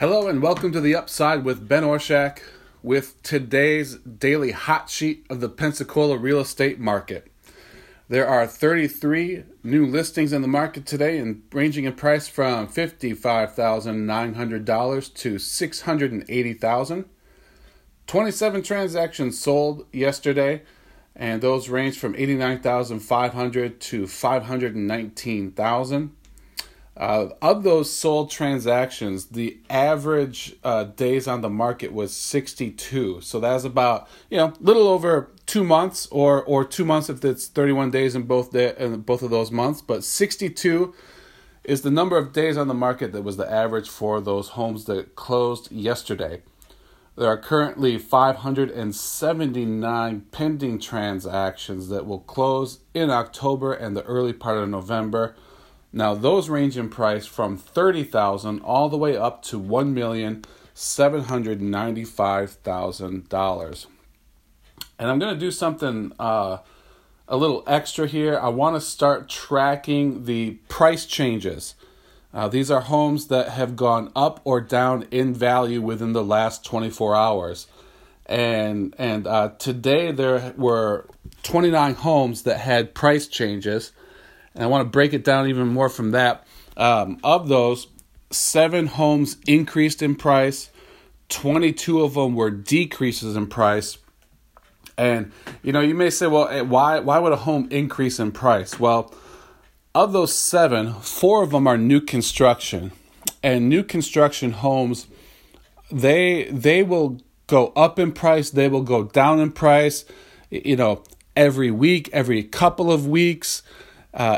Hello and welcome to The Upside with Ben Orshak with today's daily hot sheet of the Pensacola real estate market. There are 33 new listings in the market today and ranging in price from $55,900 to $680,000. 27 transactions sold yesterday and those range from $89,500 to $519,000. Of those sold transactions, the average days on the market was 62. So that's about, little over 2 months or 2 months if it's 31 days in both of those months. But 62 is the number of days on the market that was the average for those homes that closed yesterday. There are currently 579 pending transactions that will close in October and the early part of November. Now, those range in price from $30,000 all the way up to $1,795,000. And I'm going to do something a little extra here. I want to start tracking the price changes. These are homes that have gone up or down in value within the last 24 hours. And today there were 29 homes that had price changes. And I want to break it down even more from that. Of those, 7 homes increased in price. 22 of them were decreases in price. And, you may say, well, why would a home increase in price? Well, of those 7, 4 of them are new construction. And new construction homes, they will go up in price. They will go down in price, every week, every couple of weeks.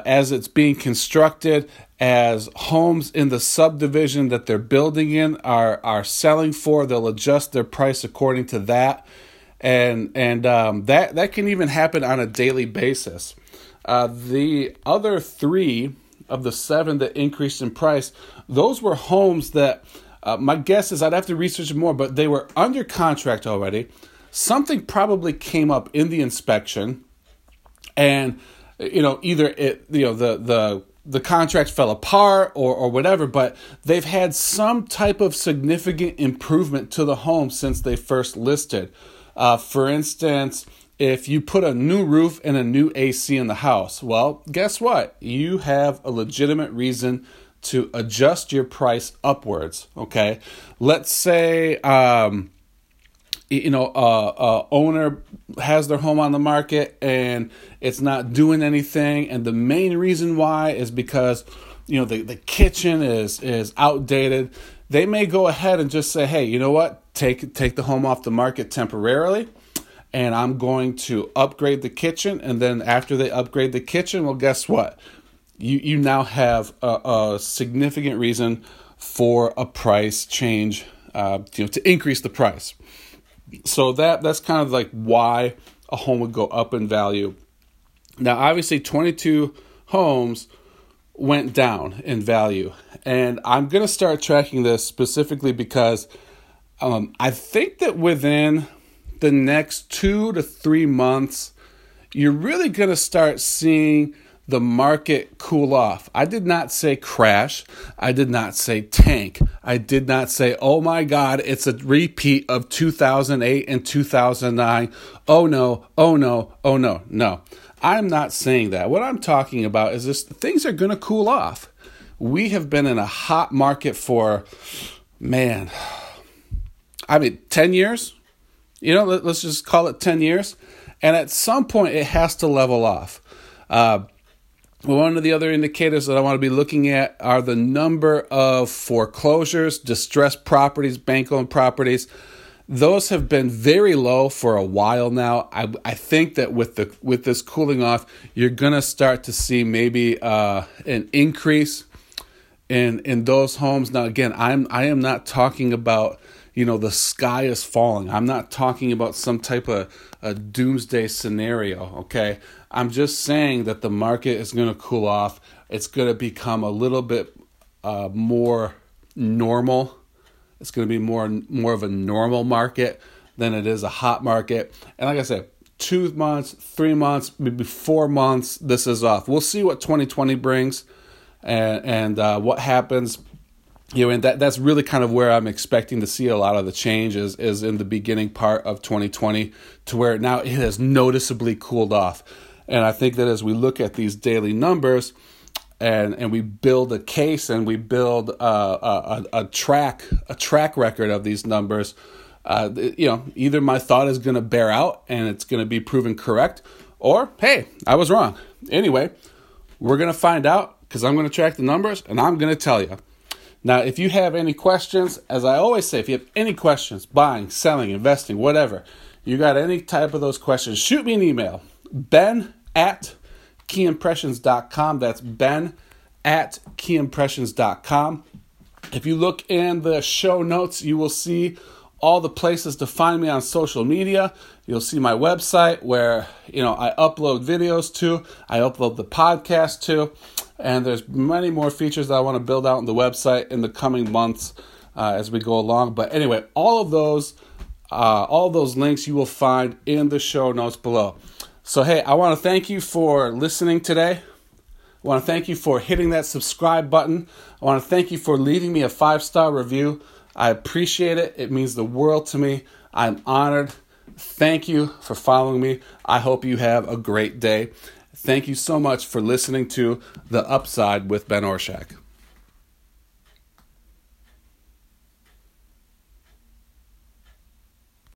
As it's being constructed, as homes in the subdivision that they're building in are selling for, they'll adjust their price according to that, and that can even happen on a daily basis. The other 3 of the 7 that increased in price, those were homes that my guess is I'd have to research more, but they were under contract already. Something probably came up in the inspection, and either the contract fell apart or whatever, but they've had some type of significant improvement to the home since they first listed. For instance, if you put a new roof and a new AC in the house, well, guess what? You have a legitimate reason to adjust your price upwards. Okay, let's say a owner has their home on the market and it's not doing anything. And the main reason why is because, the kitchen is outdated. They may go ahead and just say, hey, you know what? Take the home off the market temporarily. And I'm going to upgrade the kitchen. And then after they upgrade the kitchen, well, guess what? You now have a significant reason for a price change, to increase the price. So that's kind of like why a home would go up in value. Now, obviously, 22 homes went down in value. And I'm going to start tracking this specifically because I think that within the next 2 to 3 months, you're really going to start seeing the market cool off. I did not say crash. I did not say tank. I did not say, oh my God, it's a repeat of 2008 and 2009. Oh no, oh no, oh no. No, I'm not saying that. What I'm talking about is this: things are going to cool off. We have been in a hot market for, 10 years. Let's just call it 10 years. And at some point it has to level off. One of the other indicators that I want to be looking at are the number of foreclosures, distressed properties, bank-owned properties. Those have been very low for a while now. I think that with this cooling off, you're going to start to see maybe an increase in those homes. Now, again, I am not talking about the sky is falling. I'm not talking about some type of a doomsday scenario, okay? I'm just saying that the market is going to cool off. It's going to become a little bit more normal. It's going to be more of a normal market than it is a hot market. And like I said, 2 months, 3 months, maybe 4 months, this is off. We'll see what 2020 brings and what happens. You know, and that's really kind of where I'm expecting to see a lot of the change is in the beginning part of 2020, to where now it has noticeably cooled off. And I think that as we look at these daily numbers and we build a case and we build a track record of these numbers, you know, either my thought is going to bear out and it's going to be proven correct, or, hey, I was wrong. Anyway, we're going to find out because I'm going to track the numbers and I'm going to tell you. Now, if you have any questions, as I always say, if you have any questions, buying, selling, investing, whatever, you got any type of those questions, shoot me an email, ben@keyimpressions.com. That's ben@keyimpressions.com. If you look in the show notes, you will see all the places to find me on social media. You'll see my website where, you know, I upload videos to, I upload the podcast to. And there's many more features that I want to build out on the website in the coming months as we go along. But anyway, all of those links you will find in the show notes below. So, hey, I want to thank you for listening today. I want to thank you for hitting that subscribe button. I want to thank you for leaving me a 5-star review. I appreciate it. It means the world to me. I'm honored. Thank you for following me. I hope you have a great day. Thank you so much for listening to The Upside with Ben Orshak.